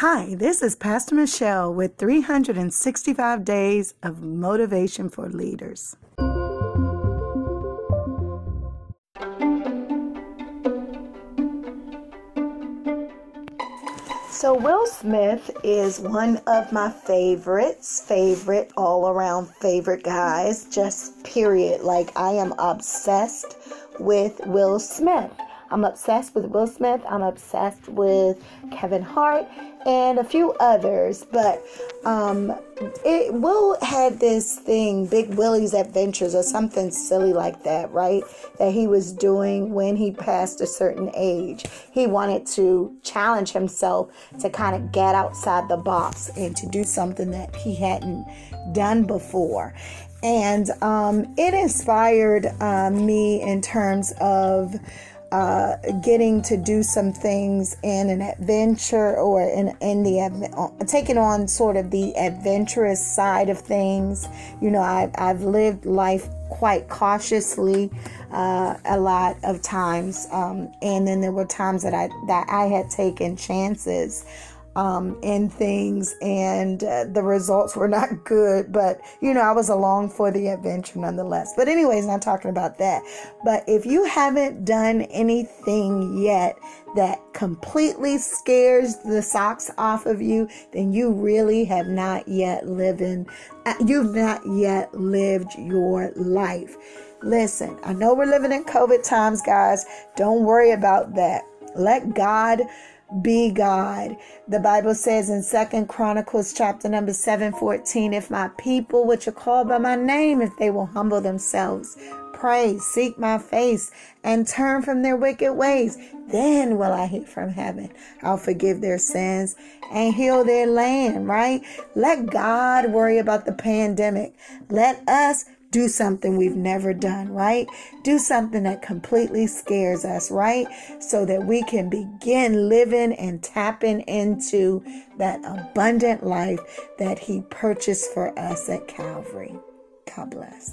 Hi, this is Pastor Michelle with 365 Days of Motivation for Leaders. So Will Smith is one of my favorite, all around favorite guys, just period. Like, I am obsessed with Will Smith. I'm obsessed with Will Smith. I'm obsessed with Kevin Hart and a few others. But Will had this thing, Big Willie's Adventures or something silly like that, right? That he was doing when he passed a certain age. He wanted to challenge himself to kind of get outside the box and to do something that he hadn't done before. And it inspired me in terms of getting to do some things in an adventure or taking on sort of the adventurous side of things. You know, I've lived life quite cautiously a lot of times, and then there were times that I had taken chances in things, and the results were not good, but you know, I was along for the adventure nonetheless. But anyways, not talking about that. But if you haven't done anything yet that completely scares the socks off of you, then you really have not yet lived your life. Listen, I know we're living in COVID times, guys. Don't worry about that. Let God be God. The Bible says in 2 Chronicles chapter number 7:14, if my people which are called by my name, if they will humble themselves, pray, seek my face, and turn from their wicked ways, then will I hear from heaven. I'll forgive their sins and heal their land, right? Let God worry about the pandemic. Let us do something we've never done, right? Do something that completely scares us, right? So that we can begin living and tapping into that abundant life that He purchased for us at Calvary. God bless.